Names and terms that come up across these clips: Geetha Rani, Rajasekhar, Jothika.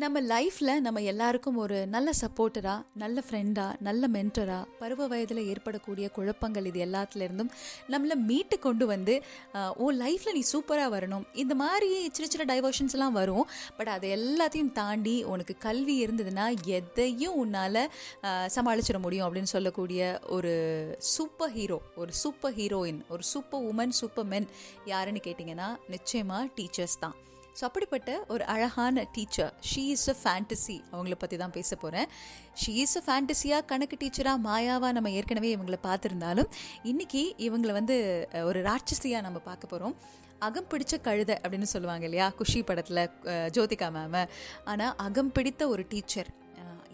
நம்ம லைஃப்பில் நம்ம எல்லாருக்கும் ஒரு நல்ல சப்போர்ட்டராக, நல்ல ஃப்ரெண்டாக, நல்ல மென்டராக, பருவ வயதில் ஏற்படக்கூடிய குழப்பங்கள் இது எல்லாத்துலேருந்தும் நம்மளை மீட்டு கொண்டு வந்து ஓ லைஃப்பில் நீ சூப்பராக வரணும். இந்த மாதிரி சின்ன சின்ன டைவர்ஷன்ஸ்லாம் வரும். பட் அது எல்லாத்தையும் தாண்டி உனக்கு கல்வி இருந்ததுன்னா எதையும் உன்னால் சமாளிச்சிட முடியும் அப்படின்னு சொல்லக்கூடிய ஒரு சூப்பர் ஹீரோ, ஒரு சூப்பர் ஹீரோயின், ஒரு சூப்பர் உமன், சூப்பர் மென் யாருன்னு கேட்டிங்கன்னா நிச்சயமாக டீச்சர்ஸ் தான். ஸோ அப்படிப்பட்ட ஒரு அழகான teacher, she is a fantasy, அவங்கள பற்றி தான் பேச போகிறேன். ஷீ இஸ் அ ஃபேண்டசியாக, கணக்கு டீச்சராக, மாயாவாக நம்ம ஏற்கனவே இவங்களை பார்த்துருந்தாலும் இன்றைக்கி இவங்களை வந்து ஒரு ராட்சசியாக நம்ம பார்க்க போகிறோம். அகம் பிடிச்ச கழுதை அப்படின்னு சொல்லுவாங்க இல்லையா குஷி படத்தில் ஜோதிகா மேமு. ஆனால் அகம் பிடித்த ஒரு டீச்சர்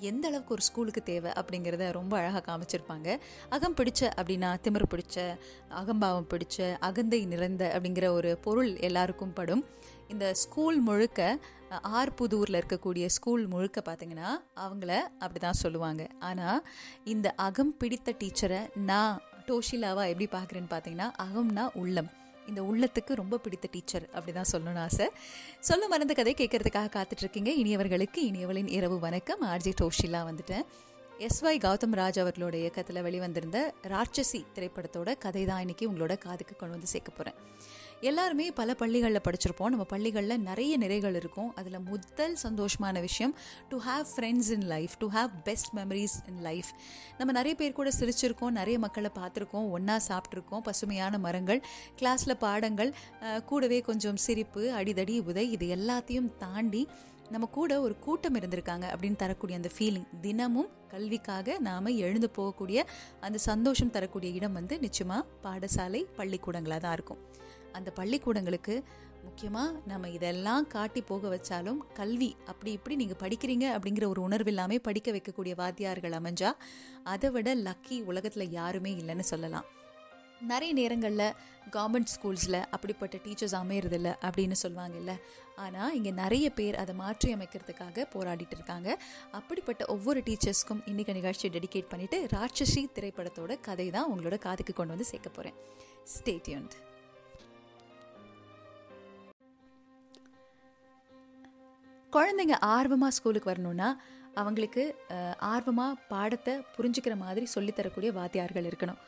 எந்த அளவுக்கு ஒரு ஸ்கூலுக்கு தேவை அப்படிங்கிறத ரொம்ப அழகாக காமிச்சிருப்பாங்க. அகம் பிடிச்ச அப்படின்னா திமிரு பிடிச்ச, அகம்பாவம் பிடிச்ச, அகந்தை நிறைந்த அப்படிங்கிற ஒரு பொருள் எல்லாருக்கும் படும். இந்த ஸ்கூல் முழுக்க, ஆர்புதூரில் இருக்கக்கூடிய ஸ்கூல் முழுக்க பார்த்திங்கன்னா அவங்கள அப்படி தான் சொல்லுவாங்க. ஆனால் இந்த அகம் பிடித்த டீச்சரை நான் டோஷிலாவாக எப்படி பார்க்குறேன்னு பார்த்திங்கன்னா, அகம்னா உள்ளம், இந்த உள்ளத்துக்கு ரொம்ப பிடித்த டீச்சர் அப்படி தான் சொல்லணும்னு ஆசை. சொல்ல மறந்த கதை கேட்குறதுக்காக காத்துட்ருக்கீங்க. இனியவர்களுக்கு இனியவளின் இரவு வணக்கம். ஆர்ஜி டோஷிலா வந்துட்டேன். S.Y. கௌதம் ராஜ் அவர்களோட இயக்கத்தில் வெளிவந்திருந்த ராட்சசி திரைப்படத்தோட கதை தான் இன்றைக்கி உங்களோட காதுக்கு கொண்டு வந்து சேர்க்க போகிறேன். எல்லாருமே பல பள்ளிகளில் படிச்சிருப்போம். நம்ம பள்ளிகளில் நிறைய நிறைகள் இருக்கும். அதில் முதல் சந்தோஷமான விஷயம் to have friends in life, to have best memories in life. நம்ம நிறைய பேர் கூட சிரிச்சிருக்கோம், நிறைய மக்களை பார்த்துருக்கோம், ஒன்றா சாப்பிட்ருக்கோம், பசுமையான மரங்கள், கிளாஸில் பாடங்கள், கூடவே கொஞ்சம் சிரிப்பு, அடிதடி, உதை, இது எல்லாத்தையும் தாண்டி நம்ம கூட ஒரு கூட்டம் இருந்திருக்காங்க அப்படின்னு தரக்கூடிய அந்த ஃபீலிங், தினமும் கல்விக்காக நாம் எழுந்து போகக்கூடிய அந்த சந்தோஷம் தரக்கூடிய இடம் வந்து நிச்சயமாக பாடசாலை, பள்ளிக்கூடங்களாக தான் இருக்கும். அந்த பள்ளிக்கூடங்களுக்கு முக்கியமாக நம்ம இதெல்லாம் காட்டி போக வச்சாலும் கல்வி அப்படி இப்படி நீங்கள் படிக்கிறீங்க அப்படிங்கிற ஒரு உணர்வு இல்லாமல் படிக்க வைக்கக்கூடிய வாத்தியார்கள் அமைஞ்சால் அதை விட லக்கி உலகத்தில் யாருமே இல்லைன்னு சொல்லலாம். நிறைய நேரங்களில் கவர்மெண்ட் ஸ்கூல்ஸில் அப்படிப்பட்ட டீச்சர்ஸ் அமையறதில்லை அப்படின்னு சொல்லுவாங்கல்ல, ஆனால் இங்கே நிறைய பேர் அதை மாற்றி அமைக்கிறதுக்காக போராடிட்டு இருக்காங்க. அப்படிப்பட்ட ஒவ்வொரு டீச்சர்ஸ்க்கும் இன்றைக்கி நிகழ்ச்சியை டெடிகேட் பண்ணிவிட்டு ராட்சசி திரைப்படத்தோட கதை தான் உங்களோட காதுக்கு கொண்டு வந்து சேர்க்க போகிறேன். Stay tuned. குழந்தைங்க ஆர்வமாக ஸ்கூலுக்கு வரணுன்னா அவங்களுக்கு ஆர்வமாக பாடத்தை புரிஞ்சுக்கிற மாதிரி சொல்லித்தரக்கூடிய வாத்தியார்கள் இருக்கணும்.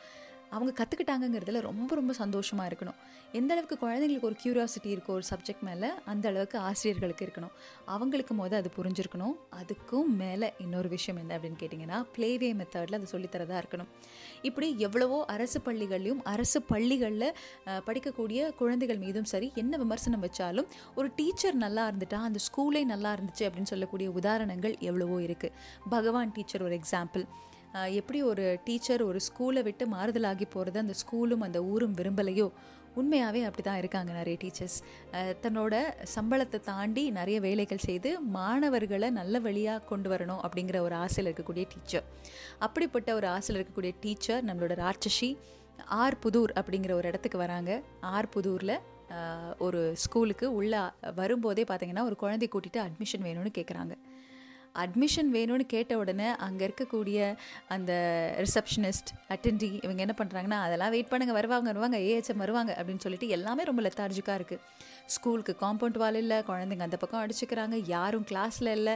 அவங்க கற்றுக்கிட்டாங்கங்கிறதுல ரொம்ப ரொம்ப சந்தோஷமாக இருக்கணும். எந்த அளவுக்கு குழந்தைங்களுக்கு ஒரு க்யூரியாசிட்டி இருக்கோ ஒரு சப்ஜெக்ட் மேலே, அந்த அளவுக்கு ஆசிரியர்களுக்கு இருக்கணும். அவங்களுக்கு போது அது புரிஞ்சுருக்கணும். அதுக்கும் மேலே இன்னொரு விஷயம் என்ன அப்படின்னு கேட்டிங்கன்னா, ப்ளேவே மெத்தடில் அது சொல்லித்தரதா இருக்கணும். இப்படி எவ்வளவோ அரசு பள்ளிகள்லையும், அரசு பள்ளிகளில் படிக்கக்கூடிய குழந்தைகள் மீதும் சரி என்ன விமர்சனம் வச்சாலும் ஒரு டீச்சர் நல்லா இருந்துட்டா அந்த ஸ்கூலே நல்லா இருந்துச்சு அப்படின்னு சொல்லக்கூடிய உதாரணங்கள் எவ்வளவோ இருக்குது. பகவான் டீச்சர் ஒரு எக்ஸாம்பிள். எப்படி ஒரு டீச்சர் ஒரு ஸ்கூலை விட்டு மாறுதலாகி போகிறது அந்த ஸ்கூலும் அந்த ஊரும் விரும்பலையோ, உண்மையாகவே அப்படி தான் இருக்காங்க நிறைய டீச்சர்ஸ். தன்னோட சம்பளத்தை தாண்டி நிறைய வேலைகள் செய்து மாணவர்களை நல்ல வழியாக கொண்டு வரணும் அப்படிங்கிற ஒரு ஆசையில் இருக்கக்கூடிய டீச்சர். அப்படிப்பட்ட ஒரு ஆசையில் இருக்கக்கூடிய டீச்சர் நம்மளோட ராட்சசி ஆர்புதூர் அப்படிங்கிற ஒரு இடத்துக்கு வராங்க. ஆர்புதூரில் ஒரு ஸ்கூலுக்கு உள்ளே வரும்போதே பார்த்திங்கன்னா ஒரு குழந்தை கூட்டிகிட்டு அட்மிஷன் வேணும்னு கேட்குறாங்க. அட்மிஷன் வேணும்னு கேட்ட உடனே அங்கே இருக்கக்கூடிய அந்த ரிசப்ஷனிஸ்ட், அட்டெண்டி இவங்க என்ன பண்ணுறாங்கன்னா, அதெல்லாம் வெயிட் பண்ணுங்கள், வருவாங்க, ஏஹெச்எம் வருவாங்க அப்படின்னு சொல்லிட்டு எல்லாமே ரொம்ப லெத்தார்ஜிக்காக இருக்குது. ஸ்கூலுக்கு காம்பவுண்ட் வால் இல்லை, குழந்தைங்க அந்த பக்கம் அடிச்சுக்கிறாங்க, யாரும் கிளாஸில் இல்லை,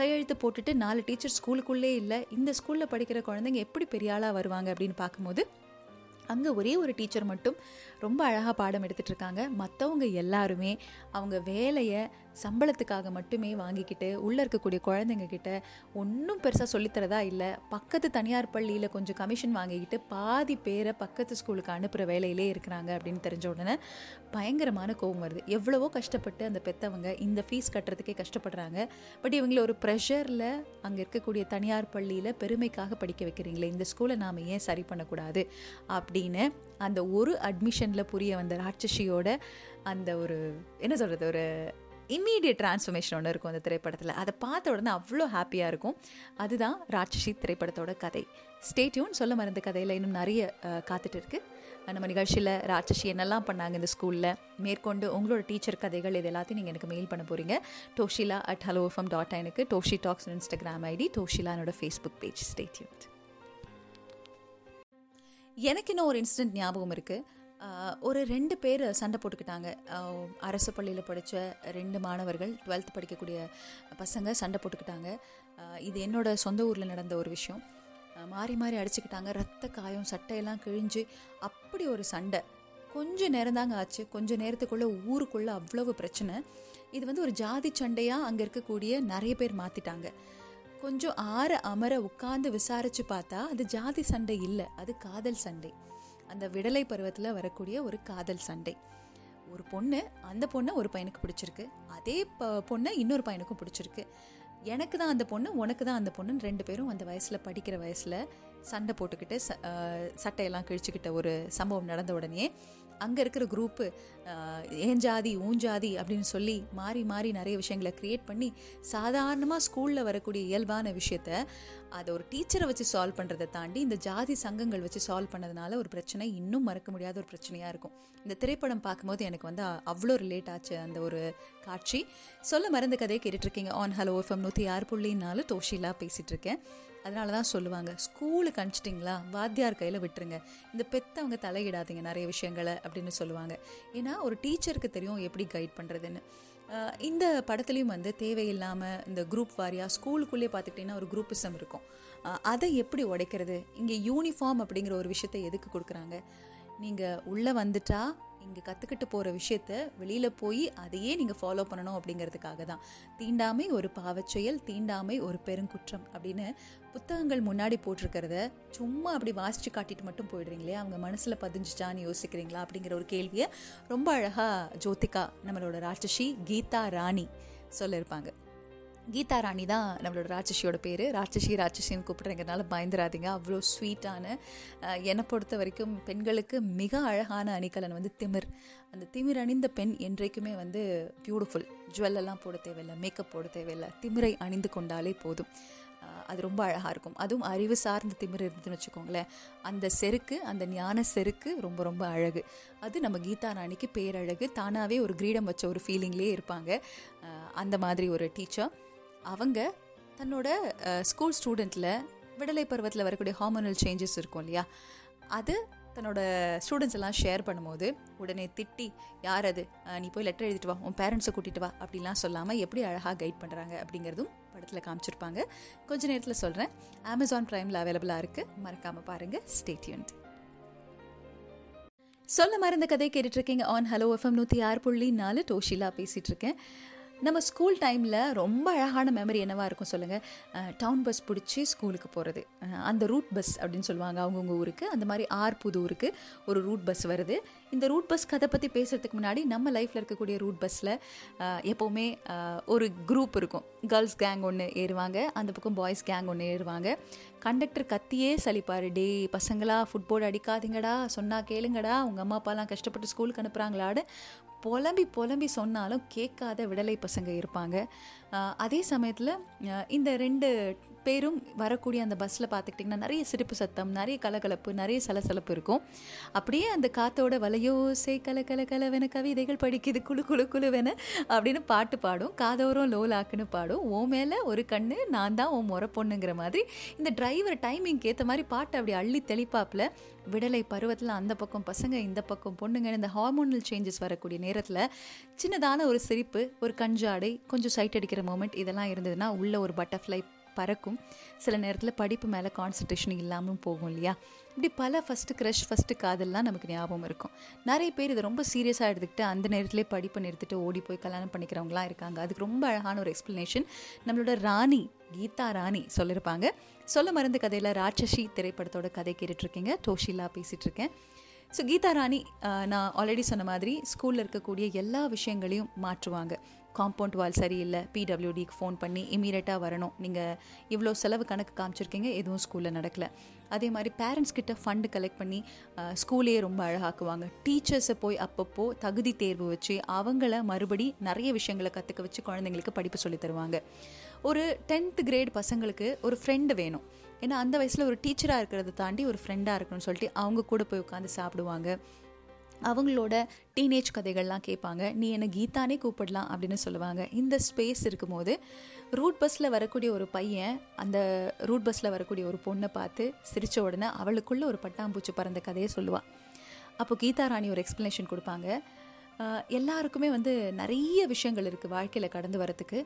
கையெழுத்து போட்டுட்டு 4 டீச்சர் ஸ்கூலுக்குள்ளே இல்லை. இந்த ஸ்கூலில் படிக்கிற குழந்தைங்க எப்படி பெரிய ஆளாக வருவாங்க அப்படின்னு பார்க்கும்போது அங்கே ஒரே ஒரு டீச்சர் மட்டும் ரொம்ப அழகாக பாடம் எடுத்துகிட்ருக்காங்க. மற்றவங்க எல்லாருமே அவங்க வேலையை சம்பளத்துக்காக மட்டுமே வாங்கிக்கிட்டு உள்ளே இருக்கக்கூடிய குழந்தைங்கக்கிட்ட ஒன்றும் பெருசாக சொல்லித்தரதா இல்லை. பக்கத்து தனியார் பள்ளியில் கொஞ்சம் கமிஷன் வாங்கிக்கிட்டு பாதி பேரை பக்கத்து ஸ்கூலுக்கு அனுப்புகிற வேலையிலே இருக்கிறாங்க அப்படின்னு தெரிஞ்ச உடனே பயங்கரமான கோபம் வருது. எவ்வளவோ கஷ்டப்பட்டு அந்த பெற்றவங்க இந்த ஃபீஸ் கட்டுறதுக்கே கஷ்டப்படுறாங்க, பட் இவங்கள ஒரு ப்ரெஷரில் அங்கே இருக்கக்கூடிய தனியார் பள்ளியில் பெருமைக்காக படிக்க வைக்கிறீங்களே, இந்த ஸ்கூலை நாம் ஏன் சரி பண்ணக்கூடாது அப்படின்னு அந்த ஒரு அட்மிஷனில் புரிய வந்த ராட்சசியோட அந்த ஒரு என்ன சொல்கிறது ஒரு இம்மீடியட் டிரான்ஸ்ஃபர்மேஷன் ஒன்று இருக்கும் அந்த திரைப்படத்தில். அதை பார்த்த உடனே அவ்வளோ ஹாப்பியாக இருக்கும். அதுதான் ராட்சசி திரைப்படத்தோட கதை. Stay tune. சொல்ல மறந்த கதையில் இன்னும் நிறைய காத்துட்டு இருக்குது. நம்ம நிகழ்ச்சியில் ராட்சசி என்னெல்லாம் பண்ணாங்க இந்த ஸ்கூலில், மேற்கொண்டு உங்களோட டீச்சர் கதைகள் இது எல்லாத்தையும் நீங்கள் எனக்கு மெயில் பண்ண போகிறீங்க. toshila@helloFM.in, Toshi talks Instagram ID, டோஷிலானோட ஃபேஸ்புக் பேஜ். Stay tune. எனக்கு இன்னும் ஒரு இன்சிடென்ட் ஞாபகம் இருக்குது. ஒரு 2 பேர் சண்டை போட்டுக்கிட்டாங்க. அரசு பள்ளியில் படித்த 2 மாணவர்கள் 12th படிக்கக்கூடிய பசங்க சண்டை போட்டுக்கிட்டாங்க. இது என்னோடய சொந்த ஊரில் நடந்த ஒரு விஷயம். மாறி மாறி அடிச்சுக்கிட்டாங்க. ரத்த காயம், சட்டையெல்லாம் கிழிஞ்சு அப்படி ஒரு சண்டை. கொஞ்சம் நேரம் தாங்க ஆச்சு. கொஞ்சம் நேரத்துக்குள்ளே ஊருக்குள்ளே அவ்வளவு பிரச்சனை. இது ஒரு ஜாதி சண்டையாக அங்கே இருக்கக்கூடிய நிறைய பேர் மாற்றிட்டாங்க. கொஞ்சம் ஆற அமர உட்கார்ந்து விசாரித்து பார்த்தா அது ஜாதி சண்டை இல்லை, அது காதல் சண்டை. அந்த விடலை பருவத்தில் வரக்கூடிய ஒரு காதல் சண்டை. ஒரு பொண்ணு, அந்த பொண்ணை ஒரு பையனுக்கு பிடிச்சிருக்கு, அதே பொண்ணை இன்னொரு பையனுக்கும் பிடிச்சிருக்கு. எனக்கு தான் அந்த பொண்ணு, உனக்கு தான் அந்த பொண்ணுன்னு 2 பேரும் அந்த வயசில், படிக்கிற வயசில் சண்டை போட்டுக்கிட்டு சட்டையெல்லாம் கிழிச்சிக்கிட்ட ஒரு சம்பவம் நடந்த உடனே அங்கே இருக்கிற குரூப்பு ஏன் ஜாதி ஊஞ்சாதி அப்படின்னு சொல்லி மாறி மாறி நிறைய விஷயங்களை க்ரியேட் பண்ணி சாதாரணமாக ஸ்கூலில் வரக்கூடிய இயல்பான விஷயத்த அதை ஒரு டீச்சரை வச்சு சால்வ் பண்ணுறதை தாண்டி இந்த ஜாதி சங்கங்கள் வச்சு சால்வ் பண்ணதுனால ஒரு பிரச்சனை இன்னும் மறக்க முடியாத ஒரு பிரச்சனையாக இருக்கும். இந்த திரைப்படம் பார்க்கும்போது எனக்கு அவ்வளோ ரிலேட் ஆச்சு அந்த ஒரு காட்சி. சொல்ல மறந்த கதையை கேட்டுட்ருக்கீங்க ஆன் ஹலோ FM 106.4 தோஷிலா பேசிகிட்ருக்கேன். அதனால தான் சொல்லுவாங்க, ஸ்கூலுக்கு அனுப்பிச்சிட்டிங்களா வாத்தியார் கையில் விட்டுருங்க, இந்த பெற்றவங்க தலையிடாதீங்க நிறைய விஷயங்களை அப்படின்னு சொல்லுவாங்க. ஏன்னா ஒரு டீச்சருக்கு தெரியும் எப்படி கைட் பண்ணுறதுன்னு. இந்த படத்துலேயும் தேவையில்லாமல் இந்த குரூப் வாரியாக ஸ்கூலுக்குள்ளே பார்த்துக்கிட்டிங்கன்னா ஒரு குரூப்பிசம் இருக்கும். அதை எப்படி உடைக்கிறது? இங்கே யூனிஃபார்ம் அப்படிங்கிற ஒரு விஷயத்தை எதுக்கு கொடுக்குறாங்க? நீங்கள் உள்ளே வந்துட்டா இங்கே கற்றுக்கிட்டு போகிற விஷயத்த வெளியில் போய் அதையே நீங்கள் ஃபாலோ பண்ணணும் அப்படிங்கிறதுக்காக தான். தீண்டாமை ஒரு பாவச்செயல், தீண்டாமை ஒரு பெருங்குற்றம் அப்படின்னு புத்தகங்கள் முன்னாடி போட்டிருக்கிறத சும்மா அப்படி வாசித்து காட்டிட்டு மட்டும் போயிடுறீங்களே, அவங்க மனசில் பதிஞ்சிச்சான்னு யோசிக்கிறீங்களா அப்படிங்கிற ஒரு கேள்வியை ரொம்ப அழகாக ஜோதிகா, நம்மளோட ராட்சசி கீதா ராணி சொல்லியிருப்பாங்க. கீதா ராணி தான் நம்மளோட ராட்சசியோட பேர். ராட்சசின்னு கூப்பிட்றதுனால பயந்துராதிங்க. அவ்வளோ ஸ்வீட்டான, என்னை பொறுத்த வரைக்கும் பெண்களுக்கு மிக அழகான அணிகலன் திமிர். அந்த திமிர் அணிந்த பெண் என்றைக்குமே பியூட்டிஃபுல். ஜுவல்லெல்லாம் போட தேவையில்லை, மேக்கப் போட தேவையில்லை, திமிரை அணிந்து கொண்டாலே போதும். அது ரொம்ப அழகாக இருக்கும். அதுவும் அறிவு சார்ந்த திமிர் இருந்துன்னு வச்சுக்கோங்களேன், அந்த செருக்கு, அந்த ஞான செருக்கு ரொம்ப ரொம்ப அழகு. அது நம்ம கீதா ராணிக்கு பேரழகு. தானாகவே ஒரு கிரீடம் வச்ச ஒரு ஃபீலிங்லேயே இருப்பாங்க. அந்த மாதிரி ஒரு டீச்சர். அவங்க தன்னோட ஸ்கூல் ஸ்டூடெண்ட்டில் விடலை பருவத்தில் வரக்கூடிய ஹார்மோனல் சேஞ்சஸ் இருக்கும் இல்லையா, அது தன்னோட ஸ்டூடெண்ட்ஸ் எல்லாம் ஷேர் பண்ணும்போது உடனே திட்டி, யார் அது, நீ போய் லெட்டர் எழுதிட்டு வா, உன் பேரண்ட்ஸை கூட்டிகிட்டு வா அப்படிலாம் சொல்லாமல் எப்படி அழகாக கைட் பண்ணுறாங்க அப்படிங்கிறதும் படத்தில் காமிச்சிருப்பாங்க. கொஞ்சம் நேரத்தில் சொல்கிறேன். Amazon Primeல அவைலபிளாக இருக்குது, மறக்காமல் பாருங்கள். Stay tuned. சொல்ல மறந்த கதை கேட்டுட்ருக்கீங்க ஆன் ஹலோ FM 106.4 டோஷிலா பேசிகிட்ருக்கேன். நம்ம ஸ்கூல் டைமில் ரொம்ப அழகான மெமரி என்னவாக இருக்கும் சொல்லுங்கள்? டவுன் பஸ் பிடிச்சி ஸ்கூலுக்கு போகிறது. அந்த ரூட் பஸ் அப்படின்னு சொல்லுவாங்க அவங்கவுங்க ஊருக்கு. அந்த மாதிரி ஆர்புதூருக்கு ஒரு ரூட் பஸ் வருது. இந்த ரூட் பஸ் கதை பற்றி பேசுகிறதுக்கு முன்னாடி நம்ம லைஃப்பில் இருக்கக்கூடிய ரூட் பஸ்ஸில் எப்போவுமே ஒரு குரூப் இருக்கும். கேர்ள்ஸ் கேங் ஒன்று ஏறுவாங்க, அந்த பக்கம் பாய்ஸ் கேங் ஒன்று ஏறுவாங்க. கண்டக்டர் கத்தியே சலிப்பார், டே பசங்களா ஃபுட்போர்டு அடிக்காதீங்கடா, சொன்னால் கேளுங்கடா, உங்கள் அம்மா அப்பாலாம் கஷ்டப்பட்டு ஸ்கூலுக்கு அனுப்புகிறாங்களாடு புலம்பி சொன்னாலும் கேட்காத விடலை பசங்க இருப்பாங்க. அதே சமயத்தில் இந்த 2 பேரும் வரக்கூடிய அந்த பஸ்ஸில் பார்த்துக்கிட்டிங்கன்னா நிறைய சிரிப்பு சத்தம், நிறைய கலகலப்பு, நிறைய சலசலப்பு இருக்கும். அப்படியே அந்த காற்றோட வலையோசை கலகலகலவென கவிதைகள் படிக்குது குழு குழு குழுவென அப்படின்னு பாட்டு பாடும். காதோரம் லோலாக்குன்னு பாடும். ஓ மேலே ஒரு கண்ணு நான் தான், ஓ முறை பொண்ணுங்கிற மாதிரி இந்த டிரைவர் டைமிங்க்கு ஏற்ற மாதிரி பாட்டு அப்படி அள்ளி தெளிப்பாப்பில். விடலை பருவத்தில் அந்த பக்கம் பசங்க, இந்த பக்கம் பொண்ணுங்க. இந்த ஹார்மோனல் சேஞ்சஸ் வரக்கூடிய நேரத்தில் சின்னதான ஒரு சிரிப்பு, ஒரு கஞ்சாடை, கொஞ்சம் சைட் அடிக்கிற மூமெண்ட் இதெல்லாம் இருந்ததுன்னா உள்ள ஒரு பட்டர்ஃப்ளை பறக்கும். சில நேரத்தில் படிப்பு மேலே கான்சன்ட்ரேஷன் இல்லாமல் போகும் இல்லையா. இப்படி பல ஃபஸ்ட்டு க்ரஷ், ஃபஸ்ட்டு காதல்லாம் நமக்கு ஞாபகம் இருக்கும். நிறைய பேர் இதை ரொம்ப சீரியஸாக எடுத்துக்கிட்டு அந்த நேரத்துலேயே படிப்பை நிறுத்திட்டு ஓடி போய் கல்யாணம் பண்ணிக்கிறவங்களாம் இருக்காங்க. அதுக்கு ரொம்ப அழகான ஒரு எக்ஸ்ப்ளனேஷன் நம்மளோட ராணி கீதா ராணி சொல்லியிருப்பாங்க. சொல்ல மறந்த கதையில் ராட்சசி திரைப்படத்தோட கதை கேட்டுட்ருக்கீங்க, தோஷிலா பேசிகிட்ருக்கேன். ஸோ கீதா ராணி, நான் ஆல்ரெடி சொன்ன மாதிரி ஸ்கூலில் இருக்கக்கூடிய எல்லா விஷயங்களையும் மாற்றுவாங்க. காம்பவுண்ட் வால் சரியில்லை, PWDக்கு ஃபோன் பண்ணி இமீடியட்டாக வரணும், நீங்கள் இவ்வளோ செலவு கணக்கு காமிச்சிருக்கீங்க, எதுவும் ஸ்கூலில் நடக்கலை. அதே மாதிரி பேரண்ட்ஸ் கிட்ட ஃபண்டு கலெக்ட் பண்ணி ஸ்கூலையே ரொம்ப அழகாக்குவாங்க. டீச்சர்ஸை போய் அப்பப்போ தகுதி தேர்வு வச்சு அவங்கள மறுபடி நிறைய விஷயங்களை கற்றுக்க வச்சு குழந்தைங்களுக்கு படிப்பு சொல்லி தருவாங்க. ஒரு 10th grade பசங்களுக்கு ஒரு ஃப்ரெண்டு வேணும். ஏன்னா அந்த வயசில் ஒரு டீச்சராக இருக்கிறத தாண்டி ஒரு ஃப்ரெண்டாக இருக்கணும்னு சொல்லிட்டு அவங்க கூட போய் உட்காந்து சாப்பிடுவாங்க. அவங்களோட டீனேஜ் கதைகள்லாம் கேட்பாங்க. நீ என்னை கீதானே கூப்பிடலாம் அப்படின்னு சொல்லுவாங்க. இந்த ஸ்பேஸ் இருக்கும்போது ரூட் பஸ்ஸில் வரக்கூடிய ஒரு பையன் அந்த ரூட் பஸ்ஸில் வரக்கூடிய ஒரு பொண்ணை பார்த்து சிரித்த உடனே அவளுக்குள்ளே ஒரு பட்டாம்பூச்சி பறந்த கதையை சொல்லுவாள். அப்போ கீதா ராணி ஒரு எக்ஸ்ப்ளனேஷன் கொடுப்பாங்க. எல்லாருக்குமே வந்து நிறைய விஷயங்கள் இருக்குது வாழ்க்கையில் கடந்து வரத்துக்கு.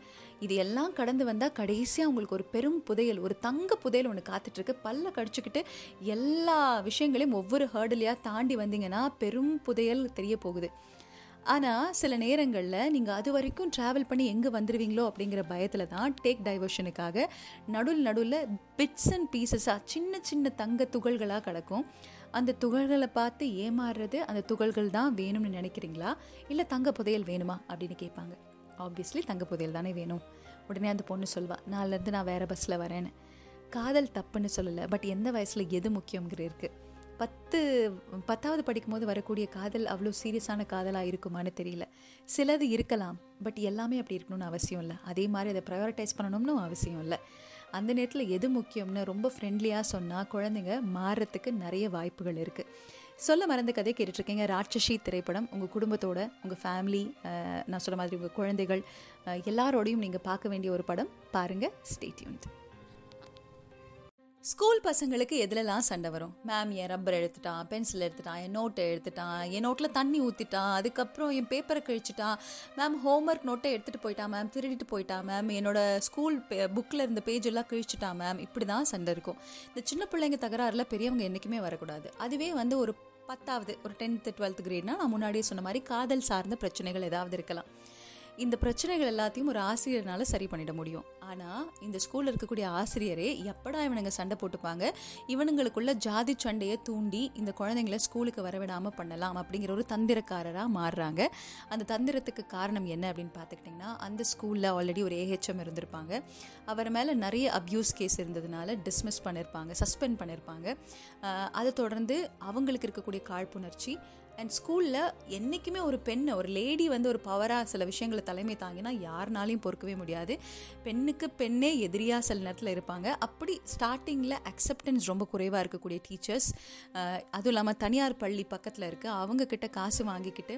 இது எல்லாம் கடந்து வந்தால் கடைசியாக உங்களுக்கு ஒரு பெரும் புதையல், ஒரு தங்க புதையல் ஒன்று காத்துட்ருக்கு. பல்ல கடிச்சுக்கிட்டு எல்லா விஷயங்களையும் ஒவ்வொரு ஹேர்டலையாக தாண்டி வந்தீங்கன்னா பெரும் புதையல் தெரிய போகுது. ஆனால் சில நேரங்களில் நீங்கள் அது வரைக்கும் ட்ராவல் பண்ணி எங்கே வந்துடுவீங்களோ அப்படிங்கிற பயத்தில் தான் டேக் டைவர்ஷனுக்காக நடுவில் பிட்ஸ் அண்ட் பீசஸாக சின்ன சின்ன தங்க துகள்களாக கிடக்கும். அந்த துகள்களை பார்த்து ஏமாறுறது, அந்த துகள்கள் தான் வேணும்னு நினைக்கிறீங்களா இல்லை தங்க புதையல் வேணுமா அப்படின்னு கேட்பாங்க. ஆப்வியஸ்லி தங்க புதையல் தானே வேணும். உடனே அந்த பொண்ணு சொல்வாள், நான்லேருந்து நான் வேறு பஸ்ஸில் வரேன்னு. காதல் தப்புன்னு சொல்லலை, பட் எந்த வயசில் எது முக்கியங்கிற இருக்குது. பத்தாவது படிக்கும் போது வரக்கூடிய காதல் அவ்வளோ சீரியஸான காதலாக இருக்குமான்னு தெரியல. சிலது இருக்கலாம், பட் எல்லாமே அப்படி இருக்கணும்னு அவசியம் இல்லை. அதே மாதிரி அதை ப்ரையாரிட்டைஸ் பண்ணணும்னு அவசியம் இல்லை. அந்த நேரத்தில் எது முக்கியம்னு ரொம்ப ஃப்ரெண்ட்லியாக சொன்னால் குழந்தைங்க மாறுறதுக்கு நிறைய வாய்ப்புகள் இருக்குது. சொல்ல மறந்த கதையை கேட்டுட்ருக்கீங்க. ராட்சசி திரைப்படம் உங்கள் குடும்பத்தோட, உங்கள் ஃபேமிலி, நான் சொல்ல மாதிரி உங்கள் குழந்தைகள் எல்லாரோடையும் நீங்கள் பார்க்க வேண்டிய ஒரு படம். பாருங்கள். Stay tuned. ஸ்கூல் பசங்களுக்கு எதுலலாம் சண்டை வரும்? மேம் என் ரப்பர் எடுத்துட்டான், பென்சில் எடுத்துட்டான், என் நோட்டை எடுத்துட்டான், என் நோட்டில் தண்ணி ஊற்றிட்டான், அதுக்கப்புறம் என் பேப்பரை கிழிச்சிட்டான், மேம் ஹோம்ஒர்க் நோட்டை எடுத்துகிட்டு போயிட்டான், மேம் திருடிட்டு போயிட்டான், மேம் என்னோடய ஸ்கூல் புக்கில் இருந்த பேஜெல்லாம் கிழிச்சிட்டான் மேம். இப்படி தான் சண்டை இருக்கும். இந்த சின்ன பிள்ளைங்க தகராறுல பெரியவங்க என்றைக்குமே வரக்கூடாது. அதுவே வந்து ஒரு 10th, ஒரு 10th, 12th கிரேட்னா நான் முன்னாடியே சொன்ன மாதிரி காதல் சார்ந்த பிரச்சனைகள் ஏதாவது இருக்கலாம். இந்த பிரச்சனைகள் எல்லாத்தையும் ஒரு ஆசிரியர்னால சரி பண்ணிட முடியும். ஆனால் இந்த ஸ்கூலில் இருக்கக்கூடிய ஆசிரியரே எப்படா இவனுங்க சண்டை போட்டுப்பாங்க, இவனுங்களுக்குள்ள ஜாதி சண்டையை தூண்டி இந்த குழந்தைங்களை ஸ்கூலுக்கு வரவிடாமல் பண்ணலாம் அப்படிங்கிற ஒரு தந்திரக்காரராக மாறுறாங்க. அந்த தந்திரத்துக்கு காரணம் என்ன அப்படின்னு பார்த்துக்கிட்டிங்கன்னா, அந்த ஸ்கூலில் ஆல்ரெடி ஒரு AHM இருந்திருப்பாங்க. அவர் மேலே நிறைய அப்யூஸ் கேஸ் இருந்ததுனால டிஸ்மிஸ் பண்ணியிருப்பாங்க, சஸ்பெண்ட் பண்ணியிருப்பாங்க. அதை தொடர்ந்து அவங்களுக்கு இருக்கக்கூடிய காழ்ப்புணர்ச்சி அண்ட் ஸ்கூலில் என்றைக்குமே ஒரு பெண்ணை, ஒரு லேடி வந்து ஒரு பவராக சில விஷயங்களை தலைமை தாங்கினா யாருனாலையும் பொறுக்கவே முடியாது. பெண்ணுக்கு பெண்ணே எதிரியாக சில நேரத்தில் இருப்பாங்க. அப்படி ஸ்டார்டிங்கில் அக்செப்டன்ஸ் ரொம்ப குறைவாக இருக்கக்கூடிய டீச்சர்ஸ், அதுவும் இல்லாமல் தனியார் பள்ளி பக்கத்தில் இருக்குது, அவங்கக்கிட்ட காசு வாங்கிக்கிட்டு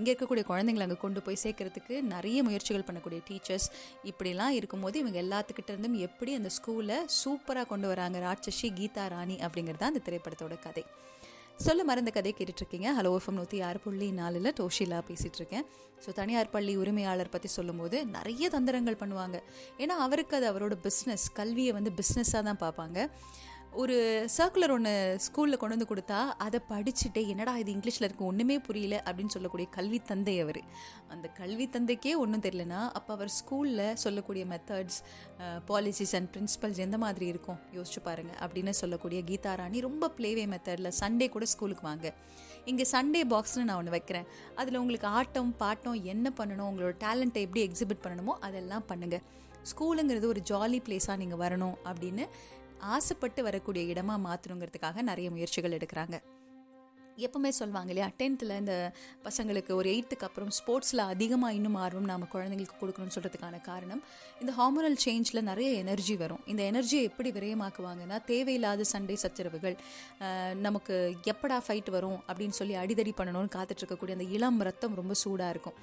இங்கே இருக்கக்கூடிய குழந்தைங்களை அங்கே கொண்டு போய் சேர்க்கறதுக்கு நிறைய முயற்சிகள் பண்ணக்கூடிய டீச்சர்ஸ், இப்படிலாம் இருக்கும்போது இவங்க எல்லாத்துக்கிட்டேருந்தும் எப்படி அந்த ஸ்கூலை சூப்பராக கொண்டு வராங்க ராட்சசி கீதா ராணி அப்படிங்கிறது அந்த திரைப்படத்தோட கதை. சொல்ல மறந்த கதையை கேட்டுட்ருக்கீங்க. ஹலோ FM 106.4 டோஷிலா பேசிகிட்ருக்கேன். ஸோ தனியார் பள்ளி உரிமையாளர் பற்றி சொல்லும்போது நிறைய தந்திரங்கள் பண்ணுவாங்க. ஏன்னா அவருக்கு அது அவரோட பிஸ்னஸ், கல்வியை வந்து பிஸ்னஸாக தான் பார்ப்பாங்க. ஒரு சர்க்குலர் ஒன்று ஸ்கூலில் கொண்டு வந்து கொடுத்தா அதை படிச்சுட்டே என்னடா இது இங்கிலீஷில் இருக்குது ஒன்றுமே புரியல அப்படின்னு சொல்லக்கூடிய கல்வி தந்தை அவர். அந்த கல்வி தந்தைக்கே ஒன்றும் தெரியலனா அப்போ அவர் ஸ்கூலில் சொல்லக்கூடிய மெத்தட்ஸ், பாலிசிஸ் அண்ட் பிரின்சிபல்ஸ் எந்த மாதிரி இருக்கும் யோசிச்சு பாருங்கள் அப்படின்னு சொல்லக்கூடிய கீதா ராணி ரொம்ப ப்ளேவே மெத்தடில் சண்டே கூட ஸ்கூலுக்கு வாங்க, இங்கே சண்டே பாக்ஸ்னு நான் ஒன்று வைக்கிறேன், அதில் உங்களுக்கு ஆட்டம் பாட்டம் என்ன பண்ணணும், உங்களோட டேலண்ட்டை எப்படி எக்ஸிபிட் பண்ணணுமோ அதெல்லாம் பண்ணுங்கள். ஸ்கூலுங்கிறது ஒரு ஜாலி பிளேஸாக நீங்கள் வரணும் அப்படின்னு ஆசைப்பட்டு வரக்கூடிய இடமாக மாற்றணுங்கிறதுக்காக நிறைய முயற்சிகள் எடுக்கிறாங்க. எப்பவுமே சொல்லுவாங்க இல்லையா, 10th இந்த பசங்களுக்கு ஒரு 8th அப்புறம் ஸ்போர்ட்ஸில் அதிகமாக இன்னும் ஆர்வம் நாம் குழந்தைங்களுக்கு கொடுக்கணும்னு சொல்கிறதுக்கான காரணம், இந்த ஹார்மோனல் சேஞ்சில் நிறைய எனர்ஜி வரும். இந்த எனர்ஜியை எப்படி விரயமாக்குவாங்கன்னா, தேவையில்லாத சண்டை சச்சரவுகள், நமக்கு எப்படா ஃபைட் வரும் அப்படின்னு சொல்லி அடிதடி பண்ணணும்னு காத்துட்ருக்கக்கூடிய அந்த இளம் ரத்தம் ரொம்ப சூடாக இருக்கும்.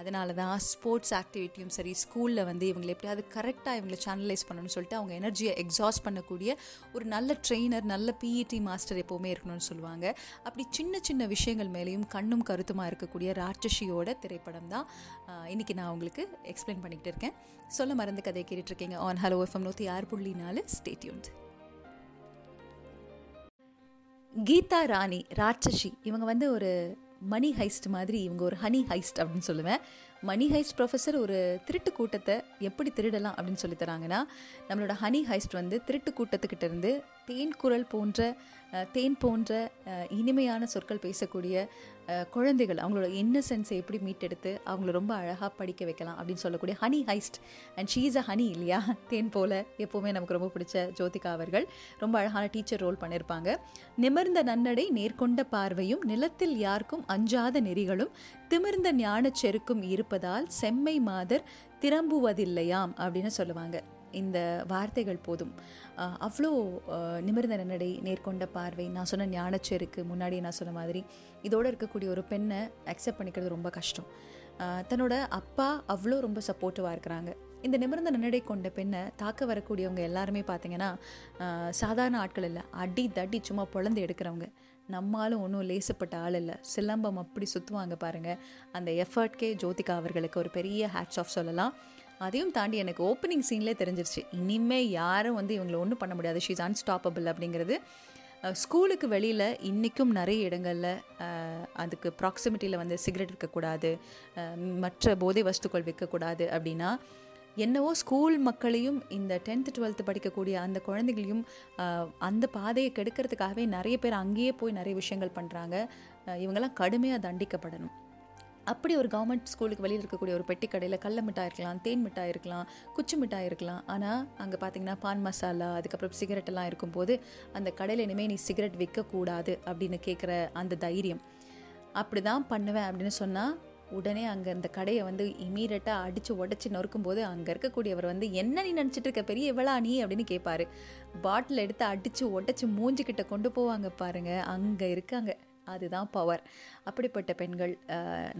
அதனால தான் ஸ்போர்ட்ஸ் ஆக்டிவிட்டியும் சரி, ஸ்கூலில் வந்து இவங்களை எப்படியாவது கரெக்டாக இவங்களை சேனலைஸ் பண்ணணும்னு சொல்லிட்டு அவங்க எனர்ஜியை எக்ஸாஸ்ட் பண்ணக்கூடிய ஒரு நல்ல ட்ரெயினர், நல்ல PET மாஸ்டர் எப்போவுமே இருக்கணும்னு சொல்லுவாங்க. அப்படி சின்ன சின்ன விஷயங்கள் மேலேயும் கண்ணும் கருத்துமாக இருக்கக்கூடிய ராட்சசியோட திரைப்படம் தான் இன்றைக்கி நான் உங்களுக்கு எக்ஸ்பிளைன் பண்ணிக்கிட்டு இருக்கேன். சொல்ல மறந்து கதையை கேட்டுட்ருக்கீங்க on hello FM 106.4. Stay tuned. Geetha Rani, ராட்சசி, இவங்க வந்து ஒரு மணி ஹைஸ்ட் மாதிரி, இவங்க ஒரு ஹனி ஹைஸ்ட் அப்படின்னு சொல்லுவேன். மணி ஹைஸ்ட் ப்ரொஃபஸர் ஒரு திருட்டு கூட்டத்தை எப்படி திருடலாம் அப்படின்னு சொல்லி தராங்கன்னா, நம்மளோட ஹனி ஹைஸ்ட் வந்து திருட்டு கூட்டத்துக்கிட்டேருந்து தேன் போன்ற இனிமையான சொற்கள் பேசக்கூடிய குழந்தைகள், அவங்களோட இன்னசென்ஸை எப்படி மீட்டெடுத்து அவங்கள ரொம்ப அழகாக படிக்க வைக்கலாம் அப்படின்னு சொல்லக்கூடிய honey heist. And she is a honey இல்லையா, தேன் போல் எப்போவுமே நமக்கு ரொம்ப பிடிச்ச ஜோதிகா அவர்கள் ரொம்ப அழகான டீச்சர் ரோல் பண்ணியிருப்பாங்க. நிமிர்ந்த நன்னடை, நேர்கொண்ட பார்வையும், நிலத்தில் யாருக்கும் அஞ்சாத நெறிகளும், திமிர்ந்த ஞான செருக்கும் இருப்பதால் செம்மை மாதர் திரும்புவதில்லையாம் அப்படின்னு சொல்லுவாங்க. இந்த வார்த்தைகள் போதும். அவ்வளோ நிமிர்ந்த நன்னடை, நேர்கொண்ட பார்வை, நான் சொன்ன ஞானச்சேருக்கு முன்னாடி நான் சொன்ன மாதிரி இதோடு இருக்கக்கூடிய ஒரு பெண்ணை அக்செப்ட் பண்ணிக்கிறது ரொம்ப கஷ்டம். தன்னோட அப்பா அவ்வளோ ரொம்ப சப்போர்ட்டிவாக இருக்கிறாங்க. இந்த நிமிர்ந்த நன்னடை கொண்ட பெண்ணை தாக்க வரக்கூடியவங்க எல்லாருமே பார்த்திங்கன்னா சாதாரண ஆட்கள் இல்லை, அடி தட்டி சும்மா பொழந்து எடுக்கிறவங்க. நம்மளும் ஒன்றும் லேசப்பட்ட ஆள் இல்லை, சிலம்பம் அப்படி சுற்றுவாங்க பாருங்கள். அந்த எஃபர்ட்கே ஜோதிகா அவர்களுக்கு ஒரு பெரிய ஹேட்ஸ் ஆஃப் சொல்லலாம். அதையும் தாண்டி எனக்கு ஓப்பனிங் சீன்லேயே தெரிஞ்சிருச்சு இனிமேல் யாரும் இவங்களை ஒன்றும் பண்ண முடியாது, ஷீ இஸ் அன்ஸ்டாப்பபிள் அப்படிங்கிறது. ஸ்கூலுக்கு வெளியில் இன்றைக்கும் நிறைய இடங்களில் அதுக்கு ப்ராக்சிமிட்டியில் சிகரெட் விற்கக்கூடாது, மற்ற போதை வஸ்துக்கள் விற்கக்கூடாது அப்படின்னா என்னவோ ஸ்கூல் மக்களையும் இந்த 10th 12th படிக்கக்கூடிய அந்த குழந்தைகளையும் அந்த பாதையை கெடுக்கிறதுக்காகவே நிறைய பேர் அங்கேயே போய் நிறைய விஷயங்கள் பண்ணுறாங்க. இவங்கெல்லாம் கடுமையாக தண்டிக்கப்படணும். அப்படி ஒரு கவர்மெண்ட் ஸ்கூலுக்கு வெளியில் இருக்கக்கூடிய ஒரு பெட்டி கடையில் கல்ல மிட்டாய் இருக்கலாம், தேன் மிட்டாய் இருக்கலாம், குச்சி மிட்டாய் இருக்கலாம். ஆனால் அங்கே பார்த்திங்கன்னா பான் மசாலா, அதுக்கப்புறம் சிகரெட்டெல்லாம் இருக்கும்போது அந்த கடையில் இனிமேல் நீ சிகரெட் விற்கக்கூடாது அப்படின்னு கேட்குற அந்த தைரியம், அப்படி தான் பண்ணுவேன் அப்படின்னு சொன்னால் உடனே அங்கே அந்த கடையை இமீடியட்டாக அடித்து உடச்சி நொறுக்கும்போது அங்கே இருக்கக்கூடியவர் என்ன நீ நினச்சிட்டு இருக்க பெரிய இவளா நீ அப்படின்னு கேட்பார். பாட்டில் எடுத்து அடித்து உடச்சி மூஞ்சிக்கிட்ட கொண்டு போவாங்க பாருங்கள், அங்கே இருக்காங்க. அதுதான் பவர். அப்படிப்பட்ட பெண்கள்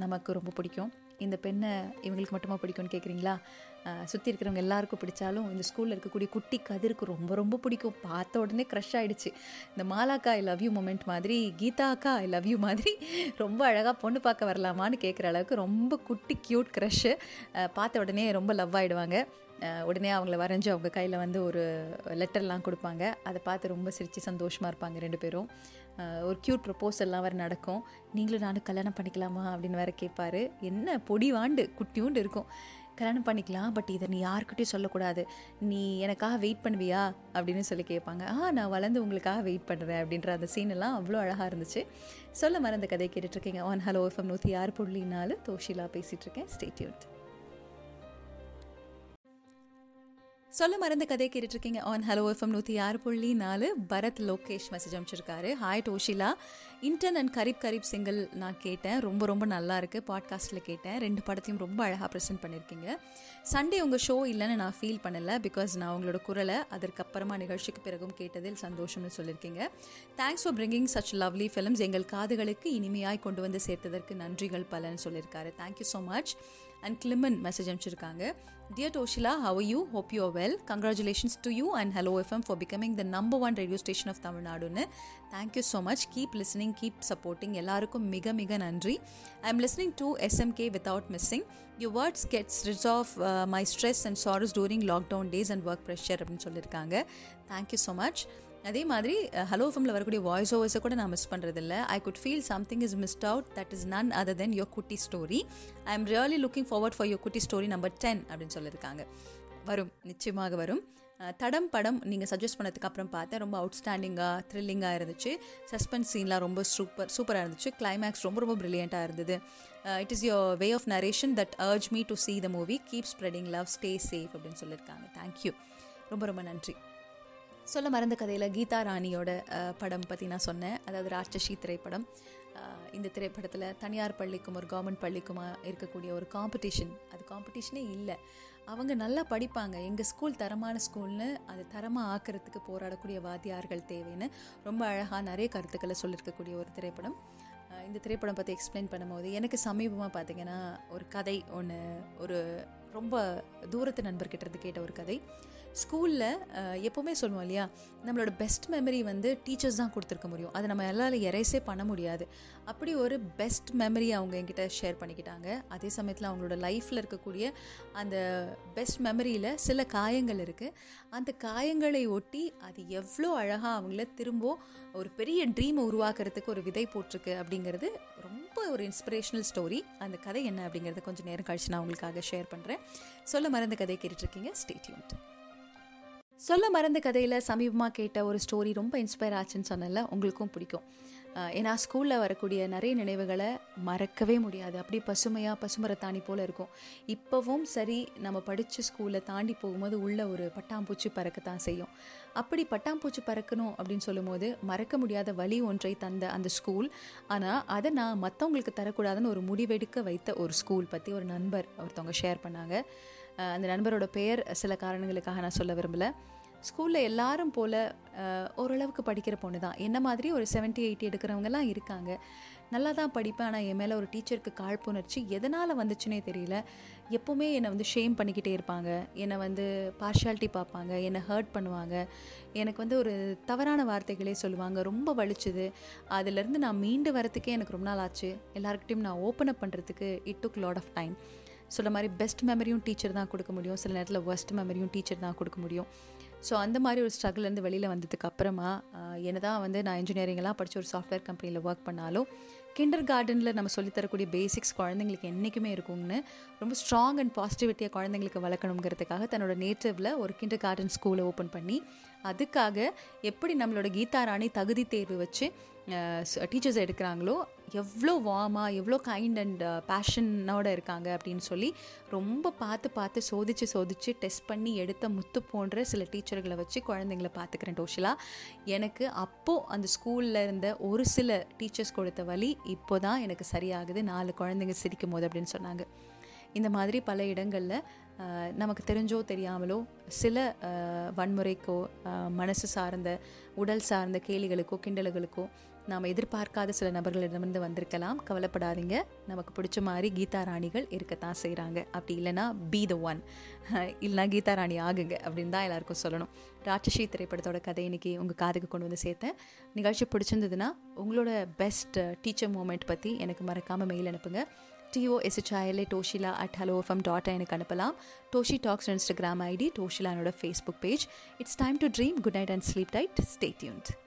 நமக்கு ரொம்ப பிடிக்கும். இந்த பெண்ணை இவங்களுக்கு மட்டுமா பிடிக்கும்னு கேட்குறீங்களா? சுற்றி இருக்கிறவங்க எல்லாருக்கும் பிடிச்சாலும் இந்த ஸ்கூலில் இருக்கக்கூடிய குட்டி கதிருக்கு ரொம்ப ரொம்ப பிடிக்கும். பார்த்த உடனே க்ரஷ் ஆகிடுச்சு. இந்த மாலாக்கா ஐ லவ் யூ மூமெண்ட் மாதிரி, கீதாக்கா ஐ லவ் யூ மாதிரி ரொம்ப அழகாக பொண்ணு பார்க்க வரலாமான்னு கேட்குற அளவுக்கு ரொம்ப குட்டி க்யூட் க்ரஷ்ஷு. பார்த்த உடனே ரொம்ப லவ் ஆகிடுவாங்க. உடனே அவங்கள வரைஞ்சி அவங்க கையில் ஒரு லெட்டர்லாம் கொடுப்பாங்க. அதை பார்த்து ரொம்ப சிரித்து சந்தோஷமாக இருப்பாங்க ரெண்டு பேரும். ஒரு க்யூட் ப்ரப்போசல்லாம் வேறு நடக்கும். நீங்களும் நானும் கல்யாணம் பண்ணிக்கலாமா அப்படின்னு வேறு கேட்பார். என்ன பொடிவாண்டு குட்டியூண்டு இருக்கும். கல்யாணம் பண்ணிக்கலாம், பட் இதை நீ யாருக்கிட்டையும் சொல்லக்கூடாது. நீ எனக்காக வெயிட் பண்ணுவியா அப்படின்னு சொல்லி கேட்பாங்க. நான் வளர்ந்து உங்களுக்காக வெயிட் பண்ணுறேன் அப்படின்ற அந்த சீனெல்லாம் அவ்வளோ அழகாக இருந்துச்சு. சொல்ல மறந்த கதையை கேட்டுட்ருக்கீங்க ஆன் ஹலோ FM 106.4 தோஷிலா பேசிகிட்ருக்கேன். Stay tuned. சொல்ல மறந்த கதையை கேட்டுட்ருக்கீங்க on hello FM 106.4. Bharath Lokesh message அனுப்பிச்சிருக்காரு. Hi Toshila, intern and kharif kharif single நான் கேட்டேன், ரொம்ப ரொம்ப நல்லா இருக்குது. பாட்காஸ்ட்டில் கேட்டேன். 2 படத்தையும் ரொம்ப அழகாக ப்ரெசென்ட் பண்ணியிருக்கீங்க. சண்டே உங்கள் ஷோ இல்லைன்னு நான் ஃபீல் பண்ணலை, பிகாஸ் நான் உங்களோட குரலை அதற்கப்புறமா நிகழ்ச்சிக்கு பிறகும் கேட்டதில் சந்தோஷம்னு சொல்லியிருக்கீங்க. Thanks for bringing such lovely films எங்கள் காதுகளுக்கு இனிமையாய் கொண்டு சேர்த்ததற்கு நன்றிகள் பலன்னு சொல்லியிருக்காரு. Thank you so much. அண்ட் கிளிமன் மெசேஜ் அனுப்பிச்சிருக்காங்க. Dear Toshila, how are you? Hope you are well. Congratulations to you and hello FM for becoming the number 1 radio station of தமிழ்நாடுன்னு. Thank you so much. Keep listening, keep supporting. எல்லாருக்கும் மிக மிக நன்றி. I am listening to SMK without missing. Your words gets writ of my stress and chores during lockdown days and work pressure அப்படின்னு சொல்லியிருக்காங்க. Thank you so much. அதே மாதிரி hello FMல வரக்கூடிய voice ஓவர்ஸை கூட நான் மிஸ் பண்ணுறதில்ல. I could feel something is missed out, that is none other than your குட்டி story. I am really looking forward for your குட்டி ஸ்டோரி நம்பர் 10 அப்படின்னு சொல்லியிருக்காங்க. வரும், நிச்சயமாக வரும். தடம் படம் நீங்கள் சஜஸ்ட் பண்ணதுக்கு அப்புறம் பார்த்தேன். ரொம்ப அவுட்ஸ்டாண்டிங்காக த்ரில்லிங்காக இருந்துச்சு. சஸ்பென்ஸ் சீன்லாம் ரொம்ப சூப்பராக இருந்துச்சு. கிளைமேக்ஸ் ரொம்ப ரொம்ப பிரில்லியண்ட்டாக இருந்தது. It is your way of narration that urge me to see the movie. Keep spreading love, stay safe அப்படின்னு சொல்லியிருக்காங்க. தேங்க்யூ, ரொம்ப ரொம்ப நன்றி. சொல்ல மறந்த கதையில் கீதா ராணியோட படம் பற்றி நான் சொன்னேன், அதாவது ராட்சசி திரைப்படம். இந்த திரைப்படத்தில் தனியார் பள்ளிக்கும் ஒரு கவர்மெண்ட் பள்ளிக்குமா இருக்கக்கூடிய ஒரு காம்படிஷன். அது காம்படிஷனே இல்லை, அவங்க நல்லா படிப்பாங்க, எங்கள் ஸ்கூல் தரமான ஸ்கூல்னு அது தரமாக ஆக்கிறதுக்கு போராடக்கூடிய வாத்தியார்கள் தேவைன்னு ரொம்ப அழகாக நிறைய கருத்துக்களை சொல்லியிருக்கக்கூடிய ஒரு திரைப்படம். இந்த திரைப்படம் பற்றி எக்ஸ்பிளைன் பண்ணும்போது எனக்கு சமீபமாக பார்த்திங்கன்னா ஒரு கதை ஒன்று, ஒரு ரொம்ப தூரத்து நண்பர்கிட்டருந்து கேட்ட ஒரு கதை. ஸ்கூலில் எப்போவுமே சொல்லுவோம் இல்லையா, நம்மளோட பெஸ்ட் மெமரி டீச்சர்ஸ் தான் கொடுத்துருக்க முடியும், அதை நம்ம எல்லாரும் எரேஸே பண்ண முடியாது. அப்படி ஒரு பெஸ்ட் மெமரி அவங்க என்கிட்ட ஷேர் பண்ணிக்கிட்டாங்க. அதே சமயத்தில் அவங்களோட லைஃப்பில் இருக்கக்கூடிய அந்த பெஸ்ட் மெமரியில் சில காயங்கள் இருக்குது. அந்த காயங்களை ஒட்டி அது எவ்வளோ அழகாக அவங்கள திரும்ப ஒரு பெரிய ட்ரீமை உருவாக்குறதுக்கு ஒரு விதை போட்டிருக்கு அப்படிங்கிறது ரொம்ப ஒரு இன்ஸ்பிரேஷனல் ஸ்டோரி. அந்த கதை என்ன அப்படிங்கிறத கொஞ்சம் நேரம் கழிச்சு நான் உங்களுக்காக ஷேர் பண்ணுறேன். சொல்ல மறந்த கதையை கேட்டுட்ருக்கீங்க. Stay tuned. சொல்ல மறந்த கதையில் சமீபமாக கேட்ட ஒரு ஸ்டோரி ரொம்ப இன்ஸ்பயர் ஆச்சுன்னு சொன்னல, உங்களுக்கும் பிடிக்கும். ஏன்னா ஸ்கூலில் வரக்கூடிய நிறைய நினைவுகளை மறக்கவே முடியாது. அப்படி பசுமையாக பசுமர தாணி போல் இருக்கும். இப்போவும் சரி, நம்ம படித்த ஸ்கூலை தாண்டி போகும்போது உள்ள ஒரு பட்டாம்பூச்சி பறக்கத்தான் செய்யும். அப்படி பட்டாம்பூச்சி பறக்கணும் அப்படின்னு சொல்லும்போது மறக்க முடியாத வழி ஒன்றை தந்த அந்த ஸ்கூல், ஆனால் அதை நான் மற்றவங்களுக்கு தரக்கூடாதுன்னு ஒரு முடிவெடுக்க வைத்த ஒரு ஸ்கூல் பற்றி ஒரு நண்பர் ஒருத்தவங்க ஷேர் பண்ணாங்க. அந்த நண்பரோட பெயர் சில காரணங்களுக்காக நான் சொல்ல விரும்பலை. ஸ்கூலில் எல்லாரும் போல் ஓரளவுக்கு படிக்கிற பொண்ணு தான், என்ன மாதிரி ஒரு 70-80 எடுக்கிறவங்கலாம் இருக்காங்க. நல்லா தான் படிப்பேன், ஆனால் என் மேலே ஒரு டீச்சருக்கு காழ்ப்புணர்ச்சி எதனால் வந்துச்சுன்னே தெரியல. எப்போவுமே என்னை வந்து ஷேம் பண்ணிக்கிட்டே இருப்பாங்க, என்னை வந்து பார்ஷாலிட்டி பார்ப்பாங்க, என்னை ஹர்ட் பண்ணுவாங்க, எனக்கு வந்து ஒரு தவறான வார்த்தைகளே சொல்லுவாங்க. ரொம்ப வலிச்சுது. அதுலேருந்து நான் மீண்டு வரத்துக்கே எனக்கு ரொம்ப நாள் ஆச்சு. எல்லாருக்கிட்டையும் நான் ஓப்பன் அப் பண்ணுறதுக்கு it took lot of time. சொல்ல மாதிரி பெஸ்ட் மெமரியும் டீச்சர் தான் கொடுக்க முடியும், சில நேரத்தில் ஒர்ஸ்ட் மெமரியும் டீச்சர் தான் கொடுக்க முடியும். ஸோ அந்த மாதிரி ஒரு ஸ்ட்ரகிள்லேருந்து வெளியில் வந்ததுக்கு அப்புறமா என்ன தான் வந்து நான் இன்ஜினியரிங்லாம் படித்து ஒரு சாஃப்ட்வேர் கம்பெனியில் ஒர்க் பண்ணாலும் கிண்டர் கார்டனில் நம்ம சொல்லித்தரக்கூடிய பேசிக்ஸ் குழந்தைங்களுக்கு என்றைக்குமே இருக்கும்னு ரொம்ப ஸ்ட்ராங் அண்ட் பாசிட்டிவிட்டியாக குழந்தைங்களுக்கு வளர்க்கணுங்கிறதுக்காக தன்னோட நேட்டிவில் ஒரு கிண்டர் கார்டன் ஸ்கூலை ஓப்பன் பண்ணி அதுக்காக எப்படி நம்மளோட கீதா ராணி தகுதி தேர்வு வச்சு டீச்சர்ஸ் எடுக்கிறாங்களோ எவ்வளோ வார்மாக எவ்வளோ கைண்ட் அண்ட் பேஷனோடு இருக்காங்க அப்படின்னு சொல்லி ரொம்ப பார்த்து சோதித்து டெஸ்ட் பண்ணி எடுத்த முத்து போன்ற சில டீச்சர்களை வச்சு குழந்தைங்களை பார்த்துக்கிறேன் டோஷிலா. எனக்கு அப்போது அந்த ஸ்கூலில் இருந்த ஒரு சில டீச்சர்ஸ் கொடுத்த வழி இப்போ தான் எனக்கு சரியாகுது, 4 குழந்தைங்க சிரிக்கும் போது அப்படின்னு சொன்னாங்க. இந்த மாதிரி பல இடங்களில் நமக்கு தெரிஞ்சோ தெரியாமலோ சில வன்முறைக்கோ மனசு சார்ந்த உடல் சார்ந்த கேலிகளுக்கோ கிண்டல்களுக்கோ நாம் எதிர்பார்க்காத சில நபர்களிடமிருந்து வந்திருக்கலாம். கவலைப்படாதீங்க, நமக்கு பிடிச்ச மாதிரி கீதா ராணிகள் இருக்கத்தான் செய்கிறாங்க. அப்படி இல்லைனா பி த ஒன், இல்லைனா கீதா ராணி ஆகுங்க அப்படின்னு தான் எல்லாருக்கும் சொல்லணும். ராட்சசி திரைப்படத்தோட கதை இன்றைக்கி உங்கள் காதுக்கு கொண்டு வந்து சேர்த்தேன். நிகழ்ச்சி பிடிச்சிருந்ததுன்னா உங்களோட பெஸ்ட் டீச்சர் மூமெண்ட் பற்றி எனக்கு மறக்காமல் மெயில் அனுப்புங்க. toshila@helloFM.in எனக்கு அனுப்பலாம். டோஷி டாக்ஸ் இன்ஸ்டாகிராம் ஐடி, டோஷிலானோட Facebook page. It's time to dream. Good night and sleep tight. Stay tuned.